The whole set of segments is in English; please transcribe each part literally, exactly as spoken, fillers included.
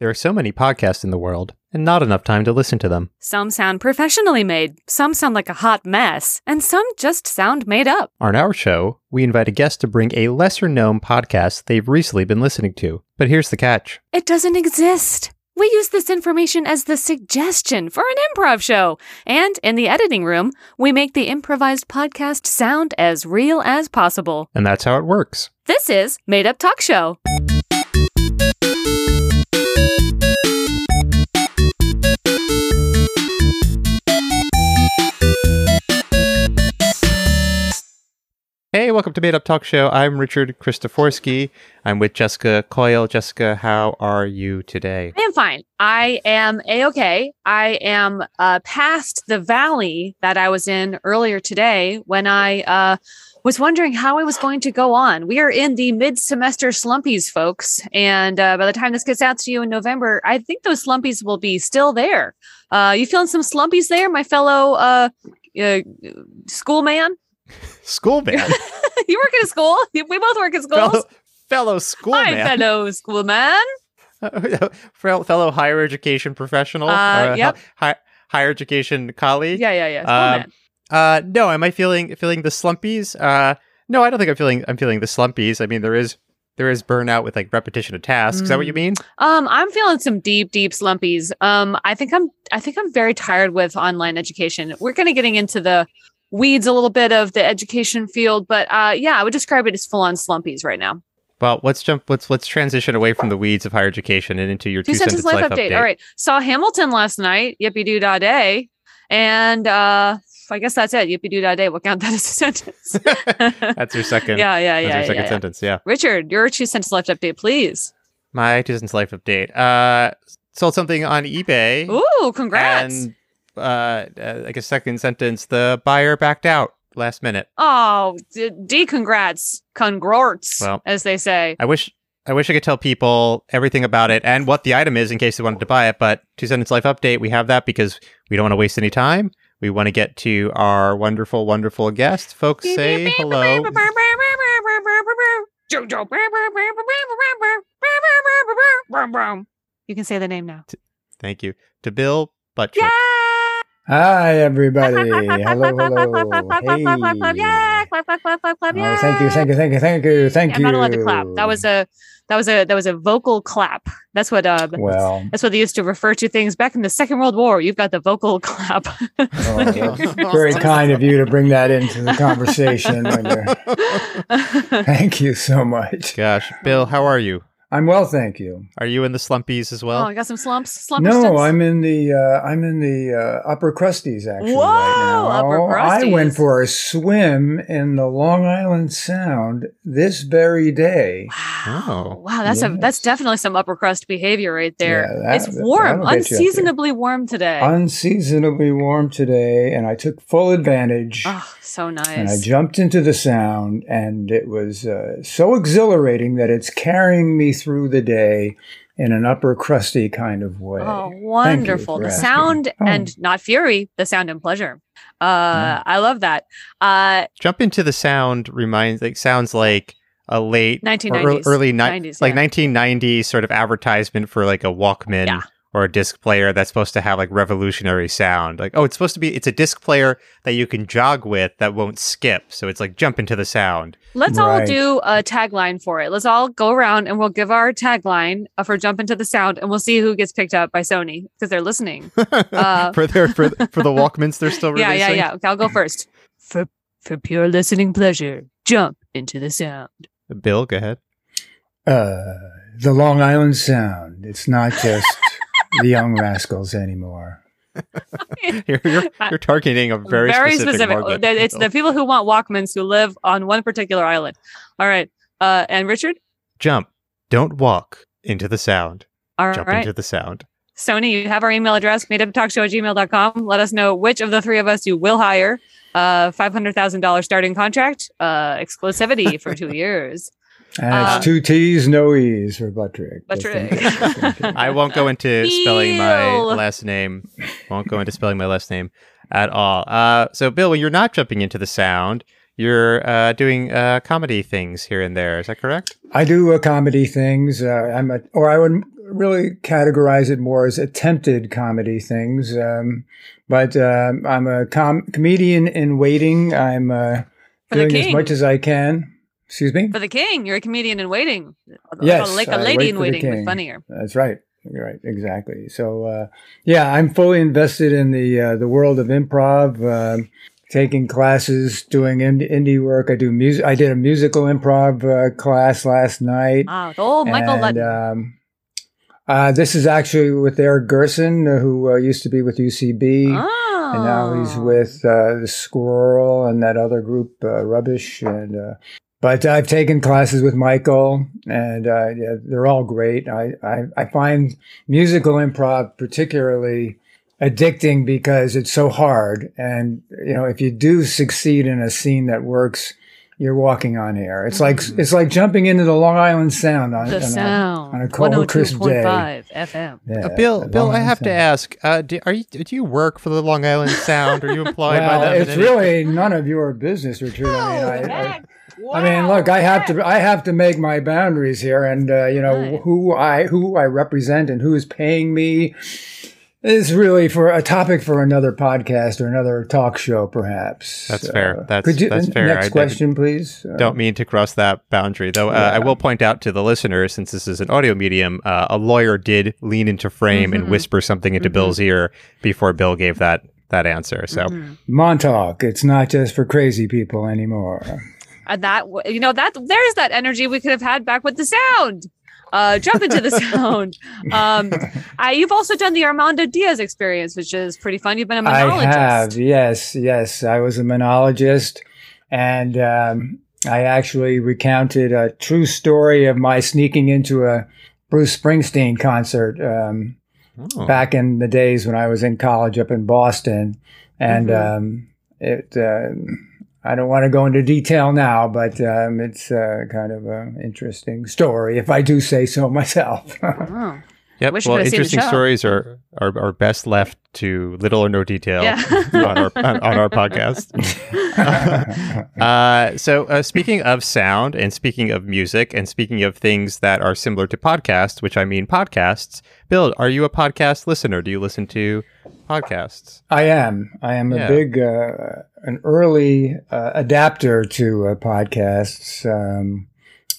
There are so many podcasts in the world, and not enough time to listen to them. Some sound professionally made, some sound like a hot mess, and some just sound made up. On our show, we invite a guest to bring a lesser-known podcast they've recently been listening to. But here's the catch. It doesn't exist. We use this information as the suggestion for an improv show. And in the editing room, we make the improvised podcast sound as real as possible. And that's how it works. This is Made Up Talk Show. Hey, welcome to Made Up Talk Show. I'm Richard Krzysztoforski. I'm with Jessica Coyle. Jessica, how are you today? I am fine. I am A-okay. I am uh, past the valley that I was in earlier today when I uh, was wondering how I was going to go on. We are in the mid-semester slumpies, folks. And uh, by the time this gets out to you in November, I think those slumpies will be still there. Uh, you feeling some slumpies there, my fellow uh, uh, schoolman? School man. You work at a school? We both work at schools. Fellow, fellow school Hi, man. fellow school man. Uh, fellow higher education professional. Uh, yep. Hi, higher education colleague. Yeah, yeah, yeah. School um, man. Uh, no, am I feeling feeling the slumpies? Uh, no, I don't think I'm feeling I'm feeling the slumpies. I mean, there is there is burnout with like repetition of tasks. Mm. Is that what you mean? Um, I'm feeling some deep, deep slumpies. Um, I think I'm I think I'm very tired with online education. We're kind of getting into the weeds a little bit of the education field, but uh, yeah, I would describe it as full-on slumpies right now. Well, let's jump. Let's let's transition away from the weeds of higher education and into your two, two sentence, sentence life, life update. update. All right, saw Hamilton last night. Yippee doo da day, and uh, I guess that's it. Yippee doo da day. We'll count that as a sentence. That's your second. Yeah, yeah, yeah. That's your yeah, second yeah. sentence. Yeah. Richard, your two sentence life update, please. My two sentence life update. Uh, sold something on eBay. Ooh, congrats. And Uh, uh, like a second sentence, the buyer backed out last minute. Oh, d, d- congrats, congrats, well, as they say. I wish I wish I could tell people everything about it and what the item is in case they wanted to buy it, but Two Sentence Life Update, we have that because we don't want to waste any time. We want to get to our wonderful, wonderful guest. Folks, say hello. You can say the name now. T- thank you. To Bill Butcher. Yeah! Hi, everybody. Hello, hello. Hey. Yeah, clap, clap, clap, clap, clap. Yeah. Oh, thank you, thank you, thank you, thank you, thank you. I'm not allowed to clap. That was a, that was a, that was a vocal clap. That's what, uh, well, that's what they used to refer to things back in the Second World War. You've got the vocal clap. Oh, well, very kind of you to bring that into the conversation. Thank you so much. Gosh, Bill, how are you? I'm well, thank you. Are you in the slumpies as well? Oh, I got some slumps. Slump no, stumps. I'm in the uh, I'm in the uh, upper crusties actually. Whoa, right now. Upper crusties! Oh, I went for a swim in the Long Island Sound this very day. Wow, oh. wow, that's yes. a that's definitely some upper crust behavior right there. Yeah, that, it's warm, unseasonably warm today. Unseasonably warm today, and I took full advantage. Oh, so nice! And I jumped into the Sound, and it was uh, so exhilarating that it's carrying me through the day in an upper crusty kind of way. Oh, wonderful. The asking. sound oh. and not fury, the sound and pleasure. Uh, mm. I love that. Uh, Jump into the Sound reminds like sounds like a late nineteen nineties, or early nineties, like yeah. nineteen ninety sort of advertisement for like a Walkman yeah. or a disc player that's supposed to have like revolutionary sound. Like, oh, it's supposed to be, it's a disc player that you can jog with that won't skip. So it's like, jump into the Sound. Let's right. all do a tagline for it. Let's all go around and we'll give our tagline for Jump Into the Sound and we'll see who gets picked up by Sony because they're listening. Uh, for their for, for the Walkmans they're still releasing? Yeah, yeah, yeah. Okay, I'll go first. For, for pure listening pleasure, jump into the Sound. Bill, go ahead. Uh, the Long Island Sound. It's not just... the Young Rascals anymore. you're, you're, you're targeting a very, very specific, specific. It's the people who want Walkmans who live on one particular island. All right. Uh, and Richard? Jump. Don't walk into the Sound. All Jump right. Jump into the Sound. Sony, you have our email address, made up talk show at gmail dot com. Let us know which of the three of us you will hire. Uh, five hundred thousand dollars starting contract. Uh, exclusivity for two years. And uh, it's two T's, no E's for Buttrick. Buttrick. I won't go into spelling my last name. Won't go into spelling my last name at all. Uh, so, Bill, when you're not jumping into the Sound, you're uh, doing uh, comedy things here and there. Is that correct? I do uh, comedy things. Uh, I'm a, or I would really categorize it more as attempted comedy things. Um, but uh, I'm a com- comedian in waiting. I'm uh, doing as much as I can. Excuse me? For the king. You're a comedian in waiting. Yes. Like a lady in waiting, but funnier. That's right. You're right. Exactly. So, uh, yeah, I'm fully invested in the uh, the world of improv, uh, taking classes, doing ind- indie work. I do music. I did a musical improv uh, class last night. Wow. Oh, Michael and, Ludden. Um, uh, this is actually with Eric Gerson, who uh, used to be with U C B. Oh. And now he's with uh, the Squirrel and that other group, uh, Rubbish. And uh But I've taken classes with Michael, and uh, yeah, they're all great. I, I, I find musical improv particularly addicting because it's so hard. And, you know, if you do succeed in a scene that works, you're walking on air. It's like mm-hmm. it's like jumping into the Long Island Sound on, the on, sound. A, on a cold, crisp day. one oh two point five F M. Yeah, uh, Bill, Bill, I have Sound. to ask: uh, do, are you do you work for the Long Island Sound? Are you employed well, by them? It's really none of your business, Richard. Oh, I, mean, I, I, wow, I mean, look, I have heck. to I have to make my boundaries here, and uh, you know right. who I who I represent and who is paying me. It's really for a topic for another podcast or another talk show, perhaps. That's uh, fair. That's, could you, that's n- fair. Next I question, please. Uh, don't mean to cross that boundary, though. Uh, yeah. I will point out to the listener, since this is an audio medium, uh, a lawyer did lean into frame mm-hmm. and whisper something into mm-hmm. Bill's ear before Bill gave that, that answer. So mm-hmm. Montauk, it's not just for crazy people anymore. And that, you know, that there's that energy we could have had back with the sound. Uh, jump into the sound. Um, I, you've also done the Armando Diaz experience, which is pretty fun. You've been a monologist. I have, yes, yes. I was a monologist, and um, I actually recounted a true story of my sneaking into a Bruce Springsteen concert um, oh. back in the days when I was in college up in Boston. And mm-hmm. um, it... Uh, I don't want to go into detail now, but um, it's uh, kind of an interesting story, if I do say so myself. Wow. Yep. Well, interesting stories are, are are best left to little or no detail yeah. on our on, on our podcast. uh, so, uh, speaking of sound, and speaking of music, and speaking of things that are similar to podcasts, which I mean podcasts. Bill, are you a podcast listener? Do you listen to podcasts? I am. I am yeah. a big, uh, an early uh, adapter to uh, podcasts. Um,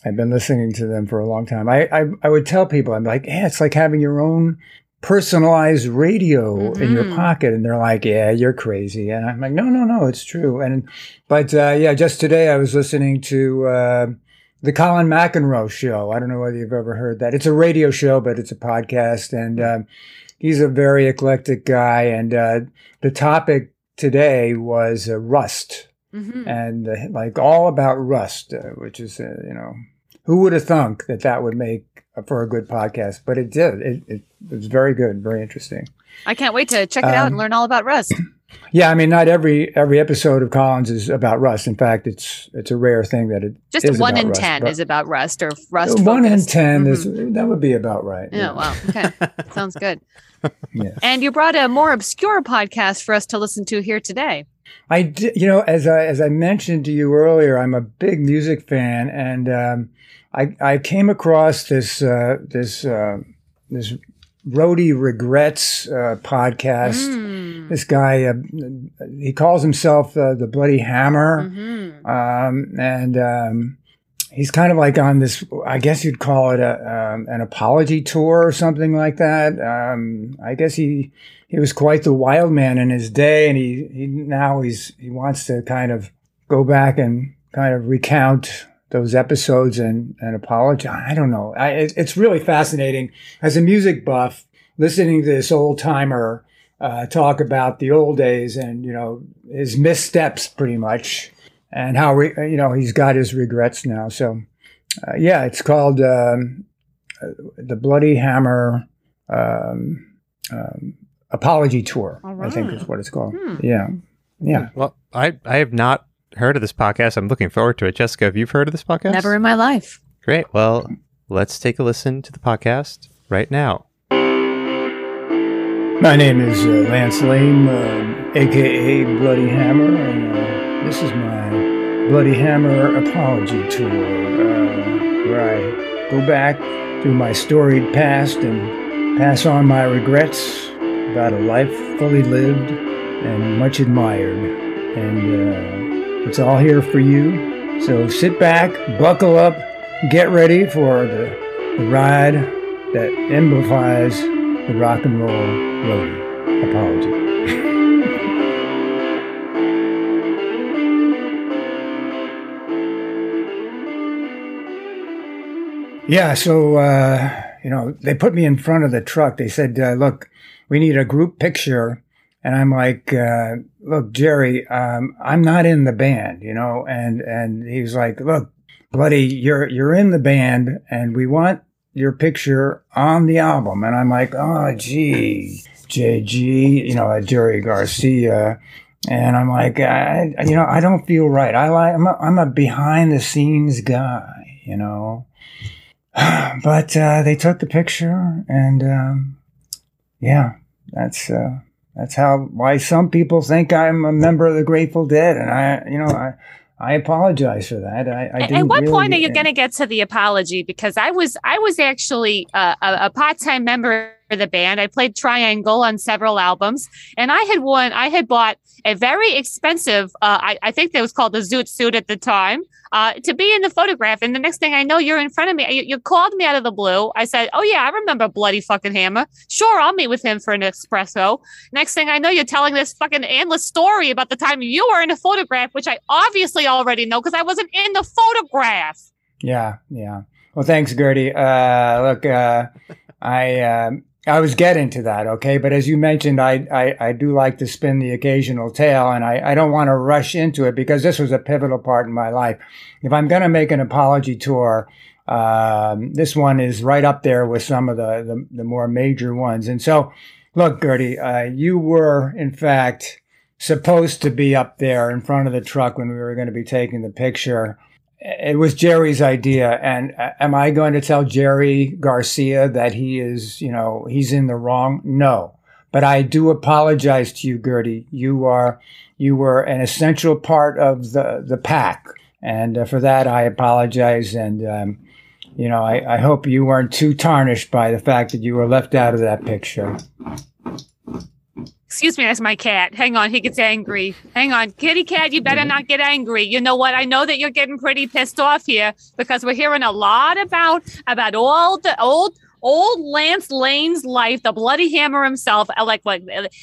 I've been listening to them for a long time. I I, I would tell people, I'm like, yeah, it's like having your own personalized radio mm-hmm. in your pocket. And they're like, yeah, you're crazy. And I'm like, no, no, no, it's true. And But uh, yeah, just today I was listening to uh, the Colin McEnroe Show. I don't know whether you've ever heard that. It's a radio show, but it's a podcast. And uh, he's a very eclectic guy. And uh, the topic today was uh, rust. Mm-hmm. And uh, like all about rust, uh, which is, uh, you know, who would have thunk that that would make for a good podcast? But it did. It, it, it was very good, very interesting. I can't wait to check it um, out and learn all about rust. Yeah, I mean, not every every episode of Collins is about rust. In fact, it's it's a rare thing that it just is one about in rust, ten is about rust or rust. One focused. in ten mm-hmm. is that would be about right. Oh yeah. Wow, okay, sounds good. Yes. And you brought a more obscure podcast for us to listen to here today. I did, you know, as I, as I mentioned to you earlier, I'm a big music fan, and um, I I came across this uh, this uh, this Roadie Regrets uh, podcast. Mm. This guy, uh, he calls himself uh, the Bloody Hammer, mm-hmm. um, and um, he's kind of like on this. I guess you'd call it a um, an apology tour or something like that. Um, I guess he. He was quite the wild man in his day, and he, he now he's he wants to kind of go back and kind of recount those episodes and, and apologize. I don't know. I, it, it's really fascinating. As a music buff, listening to this old timer uh, talk about the old days and, you know, his missteps pretty much and how, re, you know, he's got his regrets now. So, uh, yeah, it's called um, The Bloody Hammer um, um Apology Tour, right. I think is what it's called. Hmm. Yeah. Yeah. Well, I, I have not heard of this podcast. I'm looking forward to it. Jessica, have you heard of this podcast? Never in my life. Great. Well, let's take a listen to the podcast right now. My name is uh, Lance Lame, uh, a k a. Bloody Hammer, and uh, this is my Bloody Hammer Apology Tour, uh, where I go back through my storied past and pass on my regrets about a life fully lived and much admired. And uh, it's all here for you. So sit back, buckle up, get ready for the, the ride that amplifies the rock and roll road. Apologies. Yeah, so, uh, you know, they put me in front of the truck. They said, uh, look, we need a group picture. And I'm like, uh, look, Jerry, um, I'm not in the band, you know. And, and he was like, look, Bloody, you're, you're in the band and we want your picture on the album. And I'm like, oh, gee, J G, you know, Jerry Garcia. And I'm like, I, you know, I don't feel right. I like, I'm a, I'm a behind the scenes guy, you know. But uh, they took the picture, and um, yeah, that's uh, that's how why some people think I'm a member of the Grateful Dead, and I, you know, I I apologize for that. I, I didn't. At what really point are you going to get to the apology? Because I was I was actually a, a, a part-time member of the band. I played triangle on several albums, and I had won. I had bought a very expensive. Uh, I, I think that was called a zoot suit at the time. Uh, to be in the photograph. And the next thing I know, you're in front of me. You, you called me out of the blue. I said, oh, yeah, I remember Bloody fucking Hammer. Sure, I'll meet with him for an espresso. Next thing I know, you're telling this fucking endless story about the time you were in a photograph, which I obviously already know because I wasn't in the photograph. Yeah, yeah. Well, thanks, Gertie. Uh, look, uh, I uh, I was getting to that, okay? But as you mentioned, I, I, I do like to spin the occasional tale, and I, I don't want to rush into it because this was a pivotal part in my life. If I'm going to make an apology tour, um, this one is right up there with some of the, the, the more major ones. And so, look, Gertie, uh, you were, in fact, supposed to be up there in front of the truck when we were going to be taking the picture. It was Jerry's idea. And uh, am I going to tell Jerry Garcia that he is, you know, he's in the wrong? No. But I do apologize to you, Gertie. You are, you were an essential part of the, the pack. And uh, for that, I apologize. And, um, you know, I, I hope you weren't too tarnished by the fact that you were left out of that picture. Excuse me, that's my cat. Hang on, he gets angry. Hang on, kitty cat, you better not get angry. You know what? I know that you're getting pretty pissed off here because we're hearing a lot about about all the old old Lance Lane's life, the Bloody Hammer himself. Like what?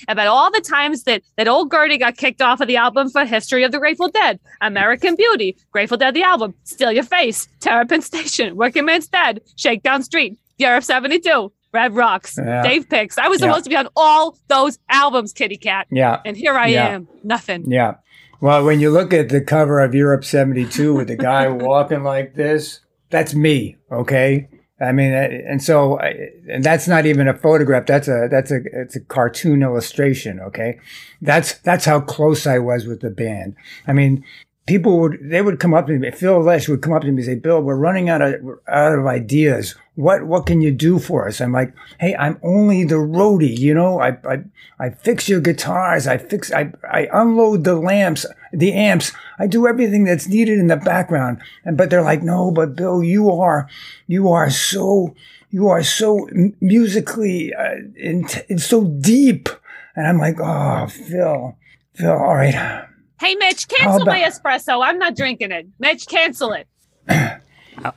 About all the times that that old Gertie got kicked off of the album for History of the Grateful Dead, American Beauty, Grateful Dead the album, Steal Your Face, Terrapin Station, Working Man's Dead, Shakedown Street, Europe seventy-two. Red Rocks, yeah. Dave Picks. I was yeah. supposed to be on all those albums, kitty cat. Yeah. And here I yeah. am. Nothing. Yeah. Well, when you look at the cover of Europe seventy-two with the guy walking like this, that's me. Okay. I mean, and so, and that's not even a photograph. That's a, that's a, it's a cartoon illustration. Okay. That's, that's how close I was with the band. I mean, people would, they would come up to me, Phil Lesh would come up to me and say, Bill, we're running out of, out of ideas. What, what can you do for us? I'm like, hey, I'm only the roadie, you know, I, I, I fix your guitars. I fix, I, I unload the lamps, the amps. I do everything that's needed in the background. And, but they're like, no, but Bill, you are, you are so, you are so musically, uh, in, it's so deep. And I'm like, oh, Phil, Phil, all right. Hey, Mitch, cancel my espresso. I'm not drinking it. Mitch, cancel it. I,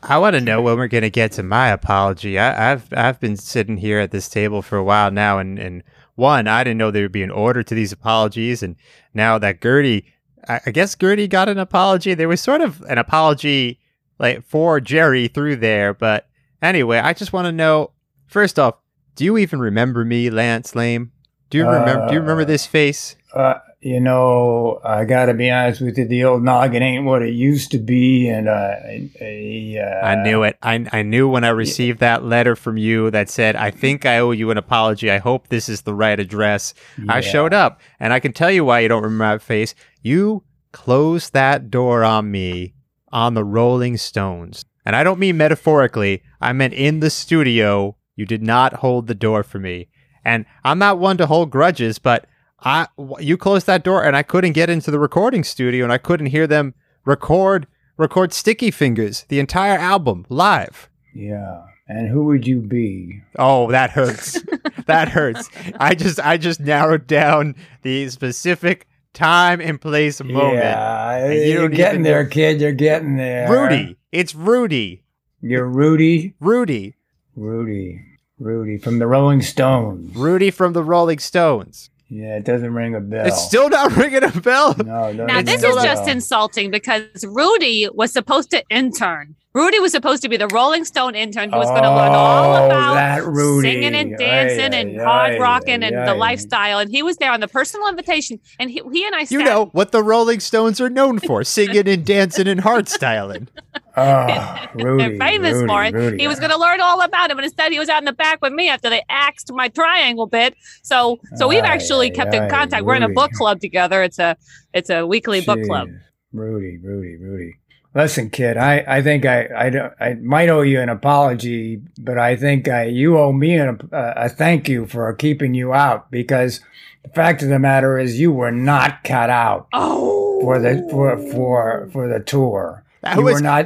I want to know when we're going to get to my apology. I, I've I've been sitting here at this table for a while now, and, and one, I didn't know there would be an order to these apologies, and now that Gertie, I, I guess Gertie got an apology. There was sort of an apology like for Jerry through there, but anyway, I just want to know, first off, do you even remember me, Lance Lame? Do you remember? Uh, do you remember this face? Uh, You know, I got to be honest with you, the old noggin ain't what it used to be. And uh, I, uh, I knew it. I I knew when I received that letter from you that said, I think I owe you an apology. I hope this is the right address. Yeah. I showed up, and I can tell you why you don't remember my face. You closed that door on me on the Rolling Stones. And I don't mean metaphorically. I meant in the studio. You did not hold the door for me. And I'm not one to hold grudges, but I, you closed that door, and I couldn't get into the recording studio, and I couldn't hear them record record Sticky Fingers, the entire album, live. Yeah. And who would you be? Oh, that hurts. That hurts. I just I just narrowed down the specific time and place moment. Yeah, and you you're getting there, know. kid. You're getting there. Roadie. It's Roadie. You're Roadie? Roadie. Roadie. Roadie from the Rolling Stones. Roadie from the Rolling Stones. Yeah, it doesn't ring a bell. It's still not ringing a bell. No, no. Now, this is just insulting because Roadie was supposed to intern. Roadie was supposed to be the Rolling Stone intern who was oh, going to learn all about singing and dancing yeah, and yeah, hard rocking yeah, and yeah, the yeah. lifestyle. And he was there on the personal invitation. And he, he and I said, you know what the Rolling Stones are known for, singing and dancing and hard styling. Oh, Roadie, famous Roadie, for it. Roadie, he was going to learn all about him, and instead he was out in the back with me after they axed my triangle bit. So, so we've actually aye, kept aye, in contact. Roadie. We're in a book club together. It's a, it's a weekly Jeez. book club. Roadie, Roadie, Roadie. Listen, kid, I, I think I, I, I might owe you an apology, but I think I, you owe me an, a, a thank you for keeping you out, because the fact of the matter is you were not cut out oh. for the for for for the tour. That you was, were not.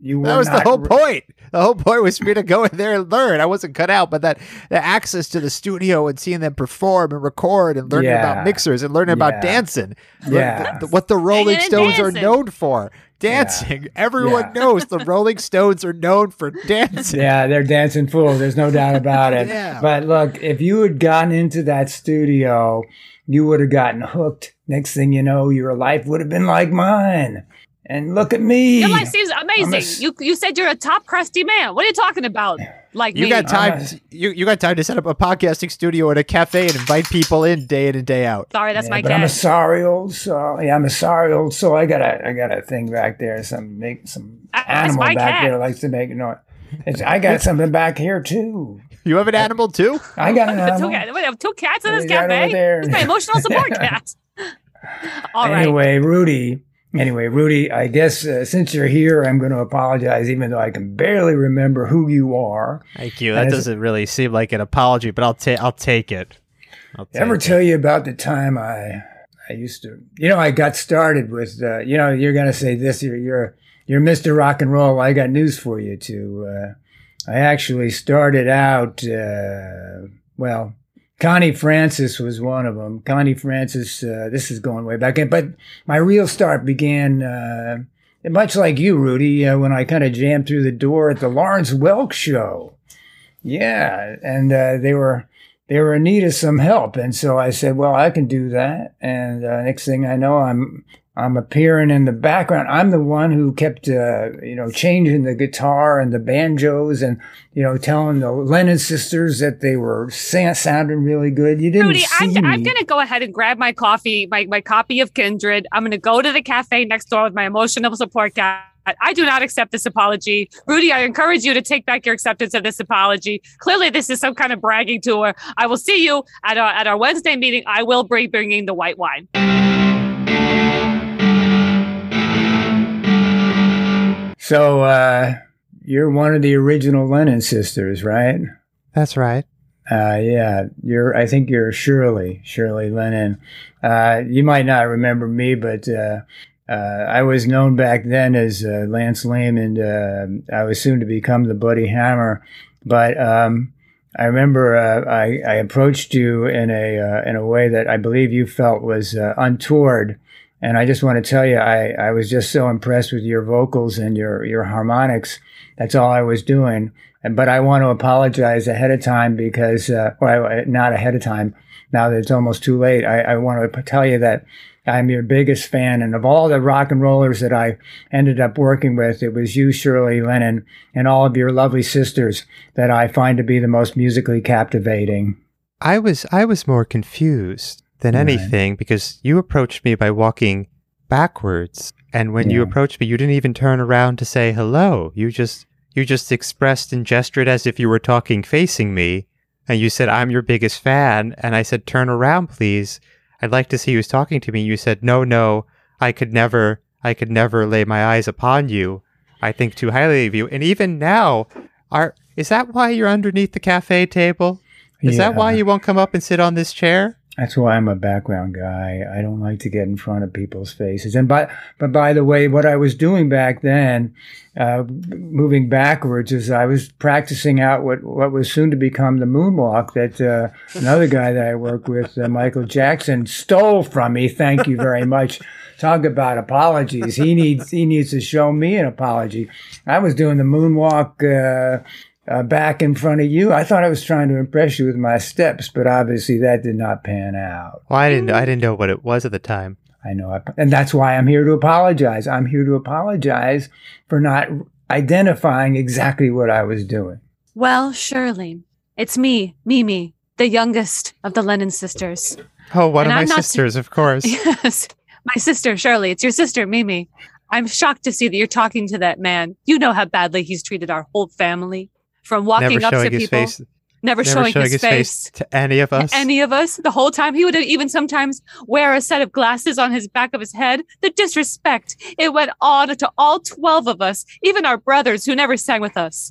You were that was not the whole re- point. The whole point was for me to go in there and learn. I wasn't cut out, but that the access to the studio and seeing them perform and record and learning yeah. about mixers and learning yeah. about dancing, yeah. the, the, what the Rolling Stones dancing. are known for, dancing. Yeah. Everyone yeah. knows the Rolling Stones are known for dancing. Yeah, they're dancing fools. There's no doubt about it. yeah. But look, if you had gotten into that studio, you would have gotten hooked. Next thing you know, your life would have been like mine. And look at me. Your life seems amazing. A, you you said you're a top crusty man. What are you talking about? Like you me. got time. Uh, you you got time to set up a podcasting studio at a cafe and invite people in day in and day out. Sorry, that's yeah, my. But cat. I'm a sorry old soul. Yeah, I'm a sorry old soul. I got a I got a thing back there. Some make some I, animal back cat. there likes to make noise. It's, I got something back here too. You have an animal too? I got an animal. two, we have two cats in this cafe. It's my emotional support cat. All anyway, right. Roadie. Anyway, Roadie, I guess uh, since you're here, I'm going to apologize, even though I can barely remember who you are. Thank you. That doesn't really seem like an apology, but I'll, ta- I'll take it. I'll take ever it. tell you about the time I I used to, you know, I got started with, uh, you know, you're going to say this, you're, you're you're Mister Rock and Roll. I got news for you, too. Uh, I actually started out, uh, well, Connie Francis was one of them. Connie Francis, uh, this is going way back in, but my real start began, uh, much like you, Roadie, uh, when I kind of jammed through the door at the Lawrence Welk show. Yeah, and uh, they were they were in need of some help, and so I said, "Well, I can do that." And uh, next thing I know, I'm I'm appearing in the background. I'm the one who kept, uh, you know, changing the guitar and the banjos and, you know, telling the Lennon sisters that they were sa- sounding really good. You didn't Roadie, see I'm, me. I'm going to go ahead and grab my coffee, my, my copy of Kindred. I'm going to go to the cafe next door with my emotional support guy. I do not accept this apology. Roadie, I encourage you to take back your acceptance of this apology. Clearly, this is some kind of bragging tour. I will see you at our, at our Wednesday meeting. I will be bringing the white wine. So uh, you're one of the original Lennon sisters, right? That's right. Uh, yeah, you're. I think you're Shirley, Shirley Lennon. Uh, you might not remember me, but uh, uh, I was known back then as uh, Lance Lame, and uh, I was soon to become the Bloody Hammer. But um, I remember uh, I, I approached you in a uh, in a way that I believe you felt was uh, untoward. And I just want to tell you, I, I was just so impressed with your vocals and your, your harmonics. That's all I was doing. And, but I want to apologize ahead of time because, uh, well, not ahead of time, now that it's almost too late. I, I want to tell you that I'm your biggest fan. And of all the rock and rollers that I ended up working with, it was you, Shirley Lennon, and all of your lovely sisters that I find to be the most musically captivating. I was, I was more confused than anything, right, because you approached me by walking backwards, and when yeah. you approached me, you didn't even turn around to say hello. You just you just expressed and gestured as if you were talking facing me, and you said, "I'm your biggest fan," and I said, "Turn around, please. I'd like to see who's talking to me." You said, "No, no, I could never, I could never lay my eyes upon you. I think too highly of you." And even now, are is that why you're underneath the cafe table? Is yeah. that why you won't come up and sit on this chair? That's why I'm a background guy. I don't like to get in front of people's faces. And by, but by the way, what I was doing back then, uh, moving backwards, is I was practicing out what, what was soon to become the moonwalk that uh, another guy that I work with, uh, Michael Jackson, stole from me. Thank you very much. Talk about apologies. He needs he needs to show me an apology. I was doing the moonwalk uh, Uh, back in front of you. I thought I was trying to impress you with my steps, but obviously that did not pan out. Well, I didn't. I didn't know what it was at the time. I know, I, and that's why I'm here to apologize. I'm here to apologize for not identifying exactly what I was doing. Well, Shirley, it's me, Mimi, the youngest of the Lennon sisters. Oh, one and of I'm my sisters, t- of course. Yes, my sister, Shirley. It's your sister, Mimi. I'm shocked to see that you're talking to that man. You know how badly he's treated our whole family. From walking up to people, face, never, never showing, showing his, his face, face to any of us, any of us the whole time. He would even sometimes wear a set of glasses on his back of his head. The disrespect. It went on to all twelve of us, even our brothers who never sang with us.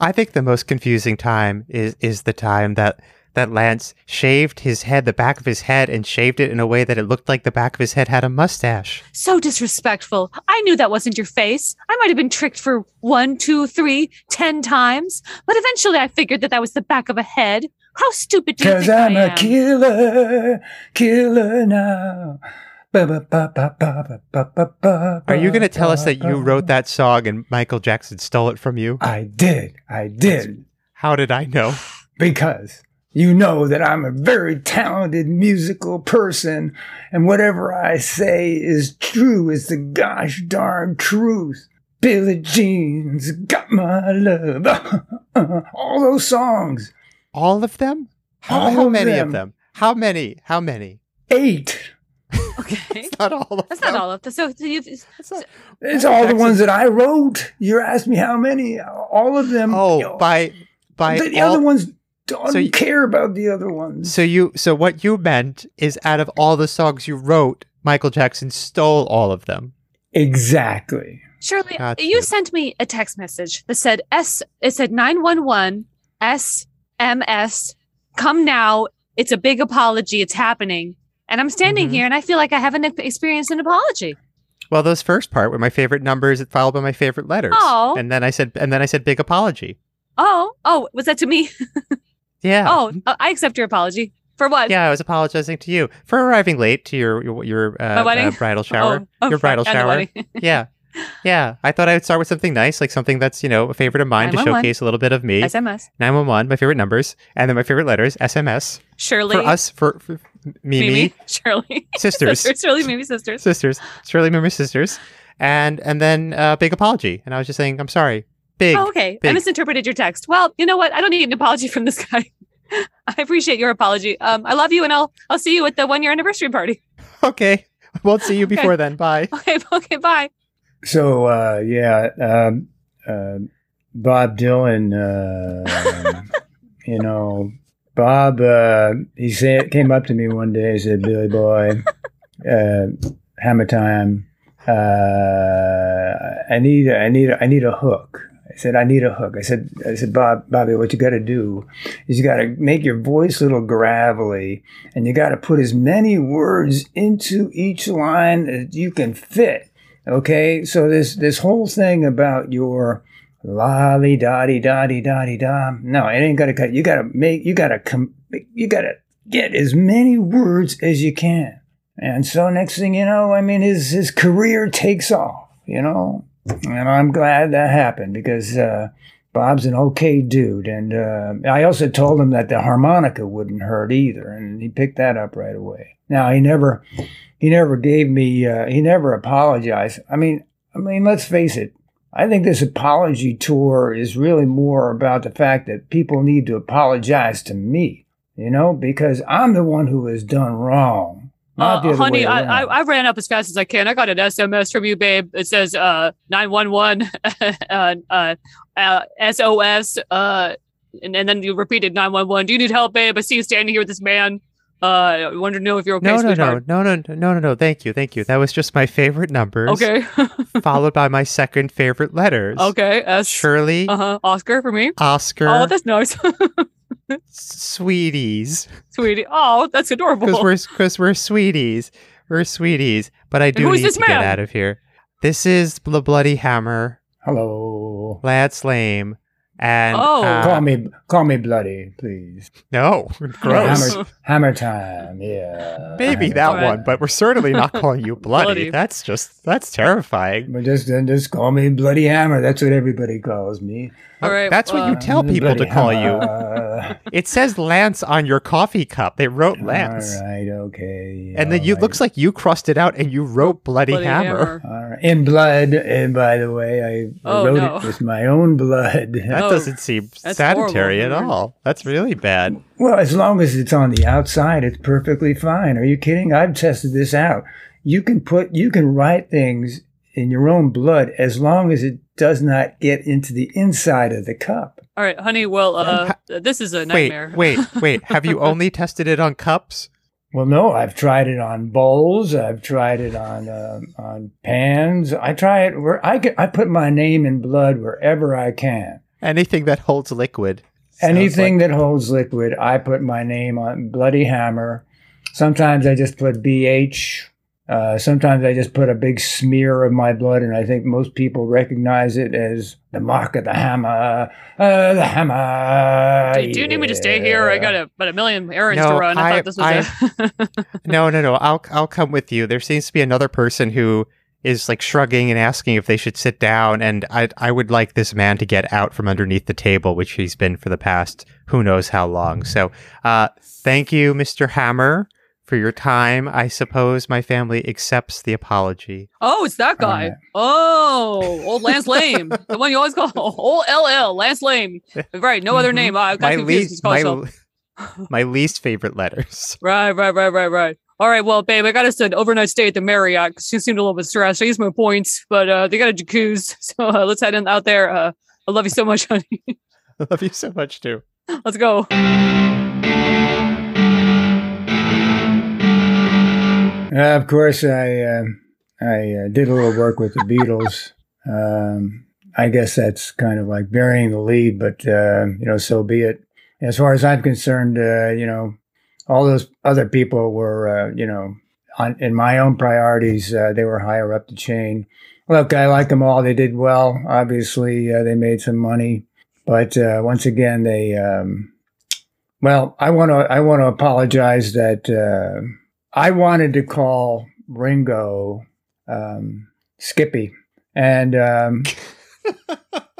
I think the most confusing time is, is the time that, that Lance shaved his head, the back of his head, and shaved it in a way that it looked like the back of his head had a mustache. So disrespectful. I knew that wasn't your face. I might have been tricked for one, two, three, ten times, but eventually I figured that that was the back of a head. How stupid do you think I am? Because I'm a killer, killer now. Are you going to tell us that you wrote that song and Michael Jackson stole it from you? I did. I did. How did I know? Because... you know that I'm a very talented musical person, and whatever I say is true is the gosh darn truth. Billie Jean's Got My Love. All those songs. All of them? All How of many them. of them? How many? How many? Eight. Okay. It's not all of That's them. not all of them. So, so it's not, it's all Jackson. the ones that I wrote. You asked me how many. All of them. Oh, you know, by... by the all- other ones... Don't so you, care about the other ones. So you, so what you meant is, out of all the songs you wrote, Michael Jackson stole all of them. Exactly. Shirley, gotcha. You sent me a text message that said S. It said nine one one S M S. Come now, it's a big apology. It's happening, and I'm standing mm-hmm. here, and I feel like I haven't experienced an apology. Well, those first part were my favorite numbers, followed by my favorite letters. Oh, and then I said, and then I said, big apology. Oh, oh, was that to me? Yeah. Oh, I accept your apology. For what? Yeah, I was apologizing to you for arriving late to your your, your uh, uh, bridal shower. Oh, okay. Your bridal shower. Yeah. Yeah. I thought I would start with something nice, like something that's, you know, a favorite of mine to showcase a little bit of me. S M S. nine one one, my favorite numbers. And then my favorite letters, S M S. Shirley. For us, for, for Mimi. Mimi. Shirley. Sisters. sisters. Shirley, Mimi, sisters. Sisters. Shirley, Mimi, sisters. And, and then a uh, big apology. And I was just saying, I'm sorry. Big. Oh, okay. Big. I misinterpreted your text. Well, you know what? I don't need an apology from this guy. I appreciate your apology. Um, I love you, and I'll I'll see you at the one-year anniversary party. Okay. I won't see you okay. before then. Bye. Okay. Okay. Bye. So, uh, yeah, um, uh, Bob Dylan, uh, you know, Bob, uh, he said, came up to me one day and said, Billy boy, uh, hammer time. Uh, I need, I need, I need a hook. I said, I need a hook. I said, I said, Bob, Bobby, what you got to do is you got to make your voice a little gravelly, and you got to put as many words into each line as you can fit. Okay, so this this whole thing about your lolly dotty dotty dotty da, no, it ain't gotta cut. You gotta make, you gotta come, you gotta get as many words as you can. And so next thing you know, I mean, his his career takes off, you know. And I'm glad that happened because uh, Bob's an okay dude. And uh, I also told him that the harmonica wouldn't hurt either, and he picked that up right away. Now he never, he never gave me, uh, he never apologized. I mean, I mean, let's face it. I think this apology tour is really more about the fact that people need to apologize to me, you know, because I'm the one who has done wrong. Uh, honey, I, I I ran up as fast as I can. I got an S M S from you, babe. It says uh nine one one uh, uh, uh, S O S, uh, and, and then you repeated nine one one. Do you need help, babe? I see you standing here with this man. Uh, I wanted to know if you're okay. No, no, no, no, no, no, no, no. Thank you, thank you. That was just my favorite numbers. Okay. Followed by my second favorite letters. Okay. S- Shirley. Uh huh. Oscar for me. Oscar. Oh, that's nice. Sweeties. Sweetie. Oh, that's adorable. Because we're, cause we're sweeties. We're sweeties. But I do need to man? get out of here. This is the Bloody Hammer. Hello. Lance Lame. And oh. um, call me call me Bloody, please. No, gross. Hammer, hammer time, yeah. Maybe hammer that time. one, but we're certainly not calling you Bloody. bloody. That's just that's terrifying. But just then, just call me Bloody Hammer. That's what everybody calls me. All right, that's well, what you tell people to call hammer. you. It says Lance on your coffee cup. They wrote Lance. All right, okay. And then you right. looks like you crossed it out and you wrote Bloody, bloody Hammer, hammer. All right. in blood. And by the way, I oh, wrote no. it with my own blood. That doesn't seem That's sanitary horrible, at man. all. That's really bad. Well, as long as it's on the outside, it's perfectly fine. Are you kidding? I've tested this out. You can put, you can write things in your own blood as long as it does not get into the inside of the cup. All right, honey. Well, uh, ha- this is a nightmare. Wait, wait, wait. Have you only tested it on cups? Well, no. I've tried it on bowls. I've tried it on uh, on pans. I try it where I can. I put my name in blood wherever I can. Anything that holds liquid. Anything like- that holds liquid, I put my name on. Bloody Hammer. Sometimes I just put B H. Uh, sometimes I just put a big smear of my blood, and I think most people recognize it as the mark of the hammer. Uh, the hammer. Do, do you need yeah. me to stay here? I got a, about a million errands no, to run. I, I thought this was I, a... No, no, no. I'll, I'll come with you. There seems to be another person who... is like shrugging and asking if they should sit down, and I I would like this man to get out from underneath the table, which he's been for the past who knows how long. So uh, thank you, Mister Hammer, for your time. I suppose my family accepts the apology. Oh, it's that guy. Um, oh, old Lance Lame. The one you always call old L L, Lance Lame. Right, no other name. I got my confused. Least, my, my least favorite letters. Right, right, right, right, right. All right, well, babe, I got us an overnight stay at the Marriott because she seemed a little bit stressed. I used my points, but uh, they got a jacuzzi, so uh, let's head in out there. Uh, I love you so much, honey. I love you so much, too. Let's go. Uh, of course, I uh, I uh, did a little work with the Beatles. um, I guess that's kind of like burying the lead, but, uh, you know, so be it. As far as I'm concerned, uh, you know, all those other people were, uh, you know, on, in my own priorities, uh, they were higher up the chain. Look, I like them all. They did well. Obviously, uh, they made some money. But uh, once again, they, um, well, I want to I want to apologize that uh, I wanted to call Ringo um, Skippy. And um,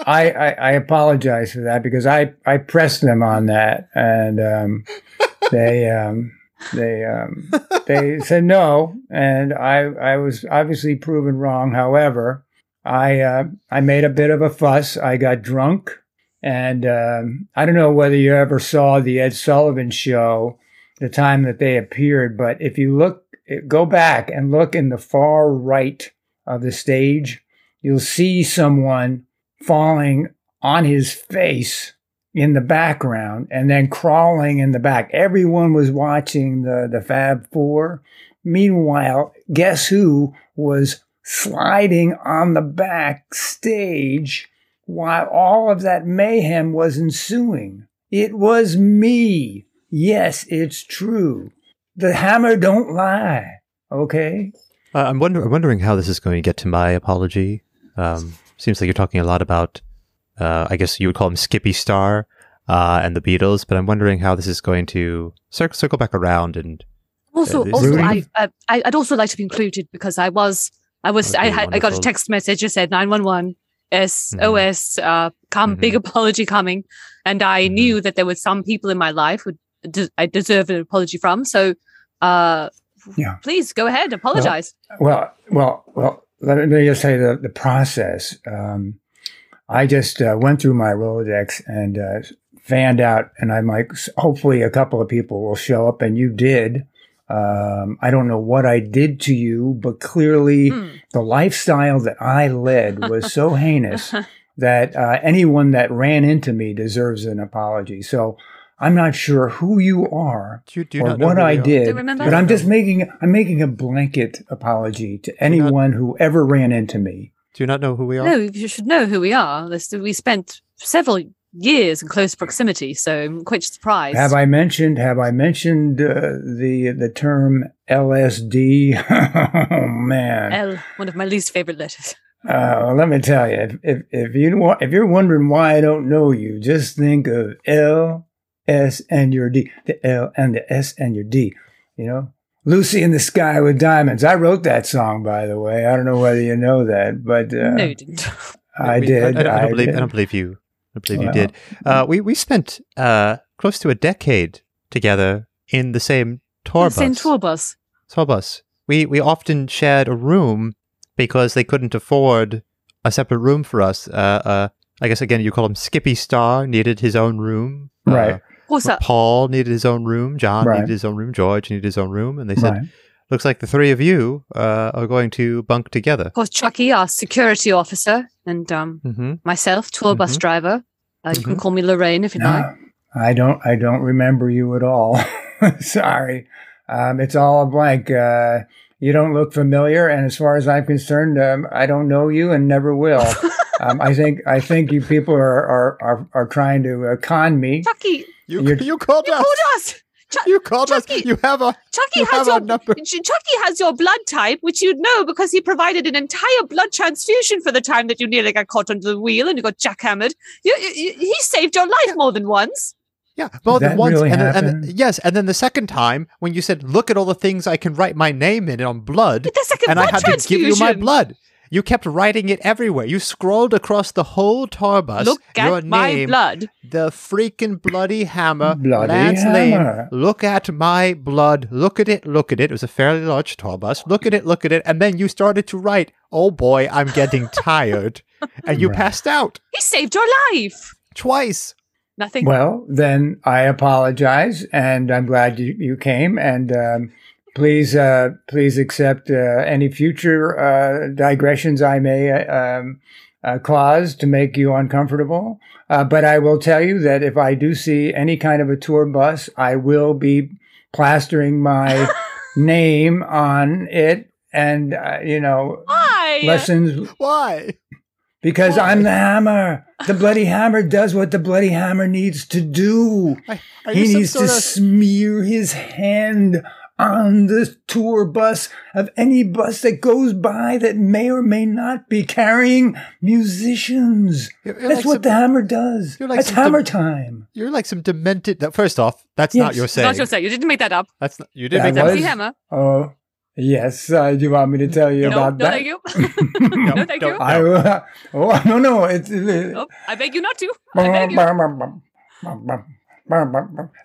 I, I, I apologize for that because I, I pressed them on that. And... Um, They um, they um, they said no, and I I was obviously proven wrong. However, I uh, I made a bit of a fuss. I got drunk, and um, I don't know whether you ever saw the Ed Sullivan Show, the time that they appeared. But if you look, go back and look in the far right of the stage, you'll see someone falling on his face in the background, and then crawling in the back. Everyone was watching the, the Fab Four. Meanwhile, guess who was sliding on the backstage while all of that mayhem was ensuing? It was me. Yes, it's true. The hammer don't lie, okay? Uh, I'm, wonder- I'm wondering how this is going to get to my apology. Um, seems like you're talking a lot about Uh, I guess you would call him Skippy Starr uh, and the Beatles, but I'm wondering how this is going to cir- circle back around. And uh, also, also I, I, I'd also like to be included because I was, I was, okay, I had, wonderful. I got a text message that said nine one one S O S, mm-hmm. uh, come, mm-hmm. big apology coming, and I mm-hmm. knew that there were some people in my life who de- I deserved an apology from. So, uh, yeah. please go ahead, apologize. Well, well, well. well let me just say the the process. Um, I just uh, went through my Rolodex and uh, fanned out, and I'm like, hopefully a couple of people will show up, and you did. Um, I don't know what I did to you, but clearly mm. the lifestyle that I led was so heinous that uh, anyone that ran into me deserves an apology. So I'm not sure who you are do you, do you or what I did, but I'm just making I'm making a blanket apology to anyone not- who ever ran into me. Do you not know who we are? No, you should know who we are. We spent several years in close proximity, so I'm quite surprised. Have I mentioned? Have I mentioned uh, the the term L S D? Oh man, L, one of my least favorite letters. Uh, let me tell you, if if, if you want, if you're wondering why I don't know you, just think of L, S, and your D. The L and the S and your D. You know, Lucy in the Sky with Diamonds. I wrote that song, by the way. I don't know whether you know that, but uh, no, you didn't. I did. I, I, don't, I, don't believe, did. I don't believe you. I believe well, you did. Uh, we we spent uh, close to a decade together in the same tour the bus. Same tour bus. Tour bus. We we often shared a room because they couldn't afford a separate room for us. Uh, uh, I guess again you call him Skippy Starr needed his own room. Right. Uh, What's that? Paul needed his own room. John right. needed his own room. George needed his own room, and they said. Right. Looks like the three of you uh, are going to bunk together. Of course, Chucky, our security officer, and um, mm-hmm. myself, tour mm-hmm. bus driver. Uh, mm-hmm. You can call me Lorraine if you no, like. I don't. I don't remember you at all. Sorry, um, it's all a blank. Uh, you don't look familiar, and as far as I'm concerned, um, I don't know you and never will. um, I think. I think you people are are are, are trying to uh, con me. Chucky, you You're, you called you us. Called us. Ch- you called Chucky, us. You have a Chucky you has have your number. Chucky has your blood type, which you'd know because he provided an entire blood transfusion for the time that you nearly got caught under the wheel and you got jackhammered. You, you, you, he saved your life more than once. Yeah, more Did than once. Really and, then, and then, yes, and then the second time when you said, "Look at all the things I can write my name in on blood," the second and blood I had transfusion. to give you my blood. You kept writing it everywhere. You scrolled across the whole tour bus. Look at your name, my blood. The freaking bloody hammer. Bloody Lance hammer. Lane. Look at my blood. Look at it. Look at it. It was a fairly large tour bus. Look at it. Look at it. And then you started to write, "Oh boy, I'm getting tired." And you right. passed out. He saved your life. Twice. Nothing. Well, then I apologize. And I'm glad you, you came. And, um, Please, uh, please accept uh, any future uh, digressions I may uh, um, uh, cause to make you uncomfortable. Uh, but I will tell you that if I do see any kind of a tour bus, I will be plastering my name on it. And uh, you know, why lessons? Why? Because why? I'm the hammer. The bloody hammer does what the bloody hammer needs to do. I, he needs to of- smear his hand on the tour bus of any bus that goes by that may or may not be carrying musicians. You're, you're that's like what some, the hammer does. Like that's hammer de- time. You're like some demented. That, first off, that's yes. not your saying. That's not your saying. You didn't make that up. That's not, you didn't that make was, that up. The hammer. Oh, yes. Uh, do you want me to tell you no, about no, that? Thank you. no, no, thank you. I, uh, oh, no, no. It, it, nope. I beg you not to. I beg you.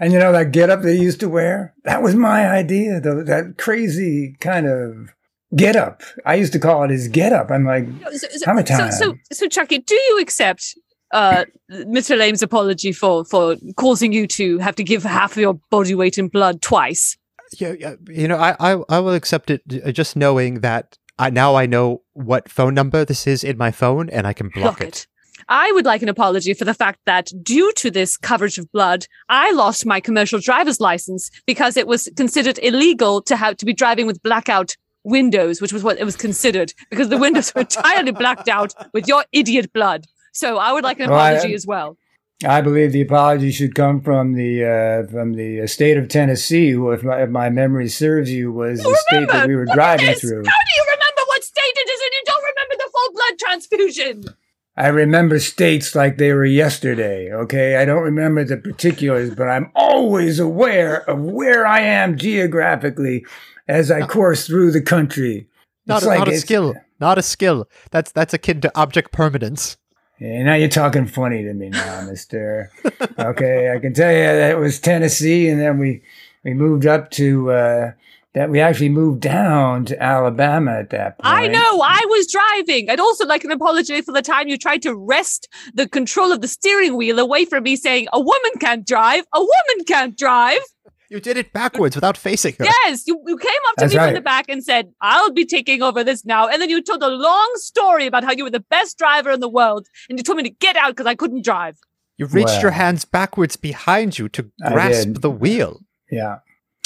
And you know that get-up they used to wear? That was my idea, though, that crazy kind of get-up. I used to call it his get-up. I'm like, so, so, how many times? So, so, so, Chucky, do you accept uh, Mister Lame's apology for, for causing you to have to give half of your body weight in blood twice? Yeah, yeah, you know, I, I, I will accept it just knowing that I, now I know what phone number this is in my phone and I can block, block it. it. I would like an apology for the fact that due to this coverage of blood, I lost my commercial driver's license because it was considered illegal to have to be driving with blackout windows, which was what it was considered because the windows were entirely blacked out with your idiot blood. So I would like an apology well, I, as well. I believe the apology should come from the uh, from the state of Tennessee, who, if my, if my memory serves you, was you the remember? state that we were Look driving through. How do you remember what state it is and you don't remember the full blood transfusion? I remember states like they were yesterday, okay? I don't remember the particulars, but I'm always aware of where I am geographically as I not, course through the country. Not, a, like not a skill. Not a skill. That's that's akin to object permanence. Yeah, now you're talking funny to me now, mister. Okay, I can tell you that it was Tennessee, and then we, we moved up to... Uh, that we actually moved down to Alabama at that point. I know. I was driving. I'd also like an apology for the time you tried to wrest the control of the steering wheel away from me saying, a woman can't drive. A woman can't drive. You did it backwards without facing her. Yes. You, you came up to That's me right. from the back and said, I'll be taking over this now. And then you told a long story about how you were the best driver in the world. And you told me to get out because I couldn't drive. You reached well, your hands backwards behind you to grasp the wheel. Yeah.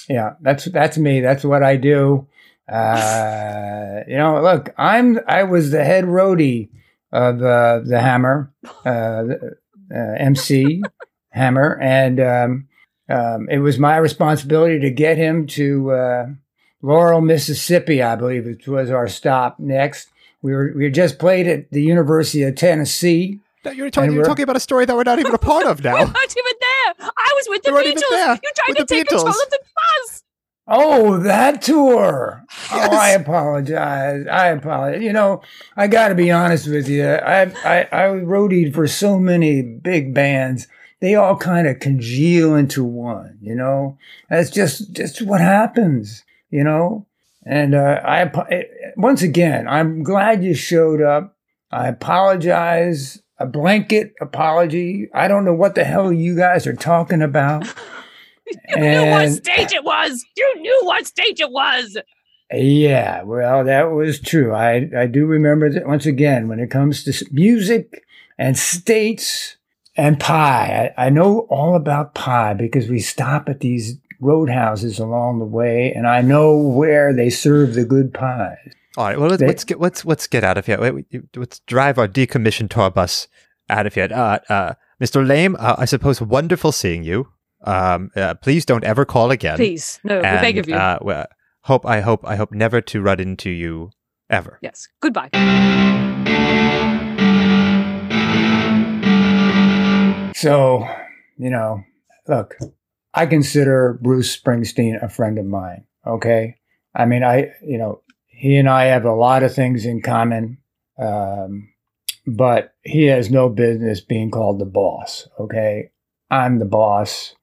Yeah, that's that's me. That's what I do. Uh, you know, look, I'm I was the head roadie of uh, the Hammer. Uh, uh, M C, Hammer, and um, um, it was my responsibility to get him to uh, Laurel, Mississippi, I believe it was our stop next. We were we had just played at the University of Tennessee. You're talking, you're talking about a story that we're not even a part of now. We're not even there. I was with the we're Beatles. You tried to take Beatles. Control of the bus. Oh, that tour. Yes. Oh, I apologize. I apologize. You know, I got to be honest with you. I I, I roadied for so many big bands. They all kind of congeal into one, you know. That's just, just what happens, you know. And uh, I once again, I'm glad you showed up. I apologize. A blanket apology. I don't know what the hell you guys are talking about. You and knew what stage it was. You knew what stage it was. Yeah, well, that was true. I, I do remember that once again, when it comes to music and states and pie, I, I know all about pie because we stop at these roadhouses along the way, and I know where they serve the good pies. All right. Well, let's, they, let's get let's let's get out of here. Wait, let's drive our decommissioned tour bus out of here. Uh, uh, Mister Lame, uh, I suppose wonderful seeing you. Um, uh, please don't ever call again. Please, no, and, we beg of you. Uh, well, hope I hope I hope never to run into you ever. Yes. Goodbye. So, you know, look, I consider Bruce Springsteen a friend of mine. Okay, I mean, I you know. He and I have a lot of things in common, um, but he has no business being called the boss, okay? I'm the boss,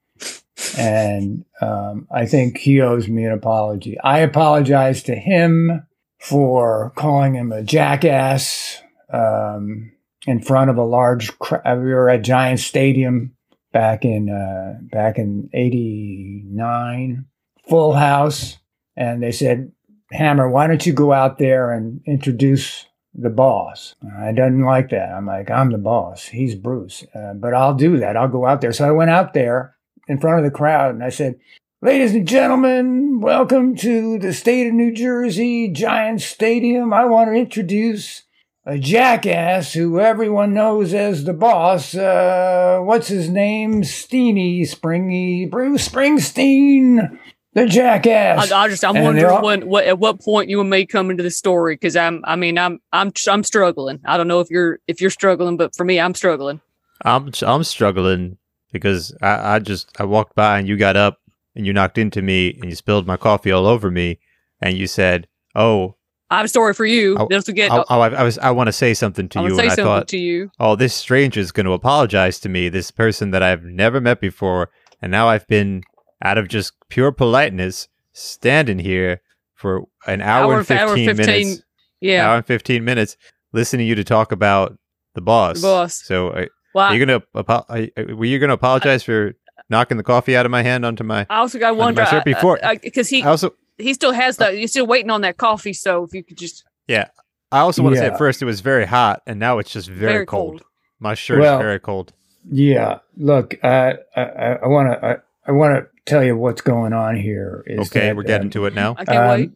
and um, I think he owes me an apology. I apologize to him for calling him a jackass um, in front of a large crowd. We were at Giants Stadium back in uh, back in eighty-nine, full house, and they said, Hammer, why don't you go out there and introduce the boss? I didn't like that. I'm like, I'm the boss. He's Bruce. Uh, but I'll do that. I'll go out there. So I went out there in front of the crowd and I said, ladies and gentlemen, welcome to the state of New Jersey, Giants Stadium. I want to introduce a jackass who everyone knows as the boss. Uh, what's his name? Steeny, Springy, Bruce Springsteen. The jackass. I, I just, I'm and wondering all, when, what, at what point you and me come into this story, because I'm, I mean, I'm, I'm, I'm struggling. I don't know if you're, if you're struggling, but for me, I'm struggling. I'm, I'm struggling because I, I just, I walked by and you got up and you knocked into me and you spilled my coffee all over me and you said, "Oh, I have a story for you." I, this will get. I, oh, I, I was, I want to say something to I you. Say and something I thought, to you. Oh, this stranger is going to apologize to me. This person that I've never met before, and now I've been. Out of just pure politeness, standing here for an hour, hour and fifteen, hour fifteen minutes, yeah, hour and fifteen minutes, listening to you to talk about the boss. The boss. So, are, well, are you gonna apo- are, were you gonna apologize I, for knocking the coffee out of my hand onto my? I also got wonder before because he I also, he still has the uh, you're still waiting on that coffee. So if you could just yeah, I also want to yeah. say at first it was very hot and now it's just very, very cold. cold. My shirt well, is very cold. Yeah, look, uh, I I want to I, I want to. tell you what's going on here. Is okay, that, we're getting um, to it now. I can't um, wait.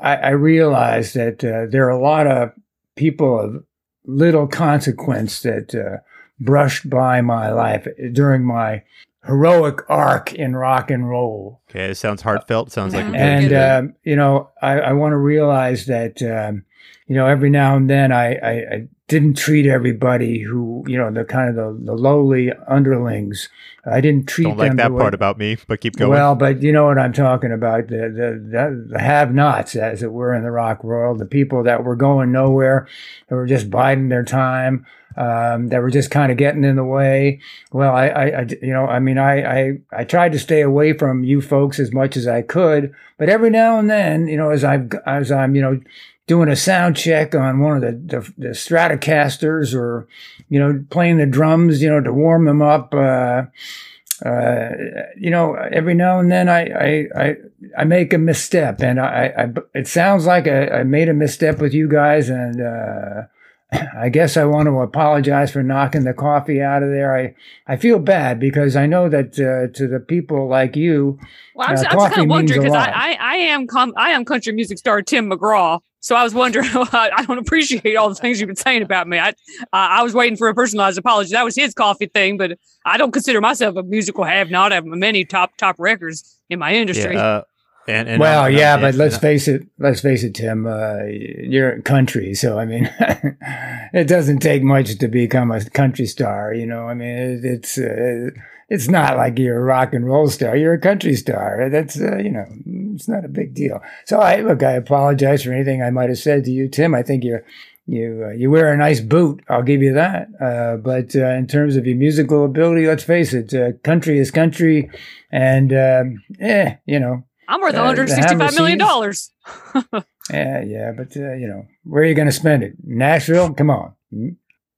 I, I realize that uh, there are a lot of people of little consequence that uh, brushed by my life during my heroic arc in rock and roll. Okay, it sounds heartfelt. Sounds like mm-hmm. And, um, you know, I, I want to realize that, um, you know, every now and then I, I, I didn't treat everybody who, you know, the kind of the, the lowly underlings. I didn't treat them. Don't like them that the way, part about me, but keep going. Well, but you know what I'm talking about. The, the, the have-nots, as it were, in the rock world, the people that were going nowhere, that were just biding their time, um, that were just kind of getting in the way. Well, I, I, I you know, I mean, I, I, I tried to stay away from you folks as much as I could, but every now and then, you know, as I've, as I'm, you know, doing a sound check on one of the, the, the Stratocasters or, you know, playing the drums, you know, to warm them up. Uh, uh, you know, every now and then I, I, I, I make a misstep and I, I, it sounds like I, I made a misstep with you guys and, uh, I guess I want to apologize for knocking the coffee out of there. I, I feel bad because I know that uh, to the people like you, well, I'm, uh, I'm just kind of wondering because I, I, I am com- I am country music star Tim McGraw. So I was wondering, I don't appreciate all the things you've been saying about me. I uh, I was waiting for a personalized apology. That was his coffee thing, but I don't consider myself a musical have-not. I have many top top records in my industry. Yeah, uh- And, and well, I'm, yeah, I'm, but let's I'm, face it. Let's face it, Tim. Uh, you're country, so I mean, it doesn't take much to become a country star. You know, I mean, it, it's uh, it's not like you're a rock and roll star. You're a country star. That's uh, you know, it's not a big deal. So I look. I apologize for anything I might have said to you, Tim. I think you're you uh, you wear a nice boot. I'll give you that. Uh, but uh, in terms of your musical ability, let's face it. Uh, country is country, and um, eh, you know. I'm worth one hundred sixty-five million dollars. yeah, yeah, but, uh, you know, where are you going to spend it? Nashville? Come on.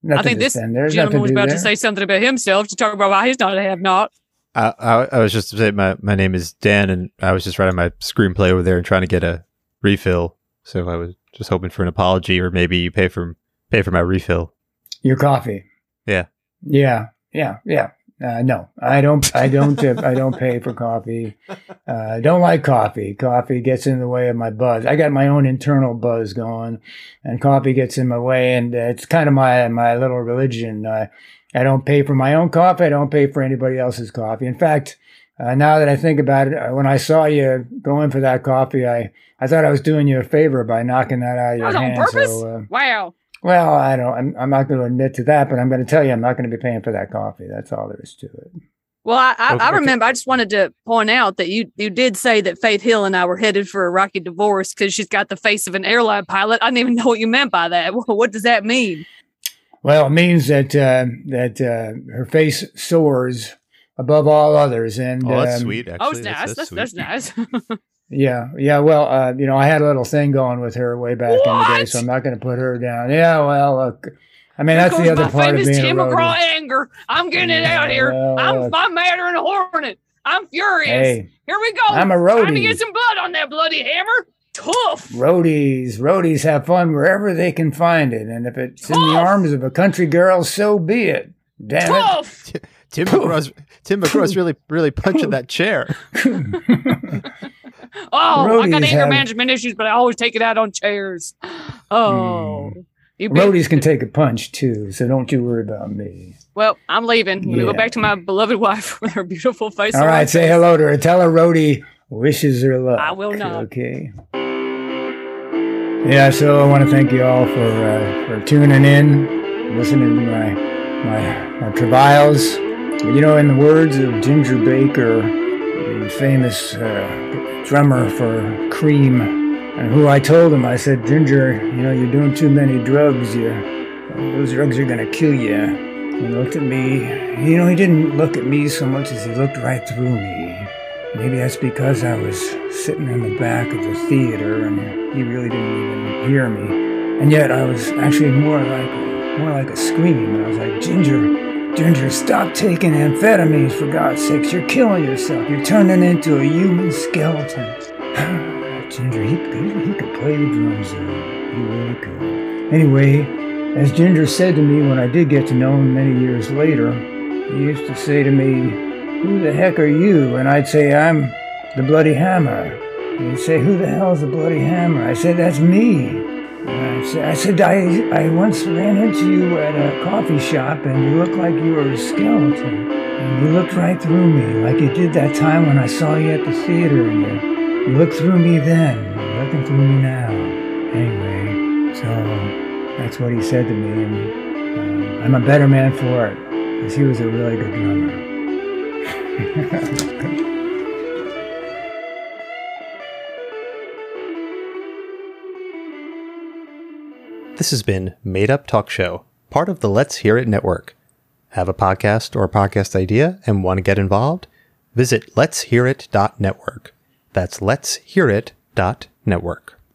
Nothing I think this gentleman was about there. to say something about himself to talk about why he's not a have-not. I, I, I was just saying my, my name is Dan, and I was just writing my screenplay over there and trying to get a refill. So I was just hoping for an apology or maybe you pay for pay for my refill. Your coffee. Yeah. Yeah, yeah, yeah. Uh, no, I don't. I don't. Uh, I don't pay for coffee. I uh, don't like coffee. Coffee gets in the way of my buzz. I got my own internal buzz going, and coffee gets in my way. And uh, it's kind of my my little religion. Uh, I don't pay for my own coffee. I don't pay for anybody else's coffee. In fact, uh, now that I think about it, when I saw you going for that coffee, I, I thought I was doing you a favor by knocking that out of your hand. That was on purpose? So, uh, wow. Well, I don't. I'm, I'm not going to admit to that, but I'm going to tell you, I'm not going to be paying for that coffee. That's all there is to it. Well, I, I, okay. I remember. I just wanted to point out that you you did say that Faith Hill and I were headed for a rocky divorce because she's got the face of an airline pilot. I didn't even know what you meant by that. What does that mean? Well, it means that uh, that uh, her face soars above all others. And oh, that's um, sweet. Actually, oh, it's nice. That's that's, that's, that's nice. Yeah, yeah. Well, uh, you know, I had a little thing going with her way back what? in the day, so I'm not going to put her down. Yeah, well, look. I mean, that's the other part of being a roadie. My famous Tim McGraw anger. I'm getting yeah, it out here. Well, I'm look. I'm madder than a hornet. I'm furious. Hey, here we go. I'm a roadie. Time to get some blood on that bloody hammer. Tough. Roadies, roadies have fun wherever they can find it, and if it's Tough. in the arms of a country girl, so be it. Damn Tough. it. Tim McGraw's Tim McGraw's really really punching that chair. Oh, roadies I got anger have, management issues, but I always take it out on chairs. Oh, mm. you roadies can take a punch too, so don't you worry about me. Well, I'm leaving. I'm yeah. gonna go back to my beloved wife with her beautiful face. All right, say hello to her. Tell her Roadie wishes her luck. I will not. Okay. Yeah, so I want to thank you all for uh, for tuning in, listening to my my, my travails. You know, in the words of Ginger Baker, the famous. Uh, drummer for Cream, and who I told him, I said, Ginger, you know, you're doing too many drugs. You, those drugs are going to kill you. He looked at me. You know, he didn't look at me so much as he looked right through me. Maybe that's because I was sitting in the back of the theater, and he really didn't even hear me. And yet I was actually more like, more like a scream. I was like, Ginger, Ginger, stop taking amphetamines, for God's sakes. You're killing yourself. You're turning into a human skeleton. Ginger, he, he, he could play the drums, though. He really could. Anyway, as Ginger said to me when I did get to know him many years later, he used to say to me, who the heck are you? And I'd say, I'm the Bloody Hammer. And he'd say, who the hell is the Bloody Hammer? I said, that's me. I said, I, I once ran into you at a coffee shop, and you looked like you were a skeleton. And you looked right through me, like you did that time when I saw you at the theater. And you, you looked through me then. You're looking through me now. Anyway, so that's what he said to me, and uh, I'm a better man for it, because he was a really good drummer. This has been Made Up Talk Show, part of the Let's Hear It Network. Have a podcast or a podcast idea and want to get involved? Visit letshearit dot network. That's letshearit dot network.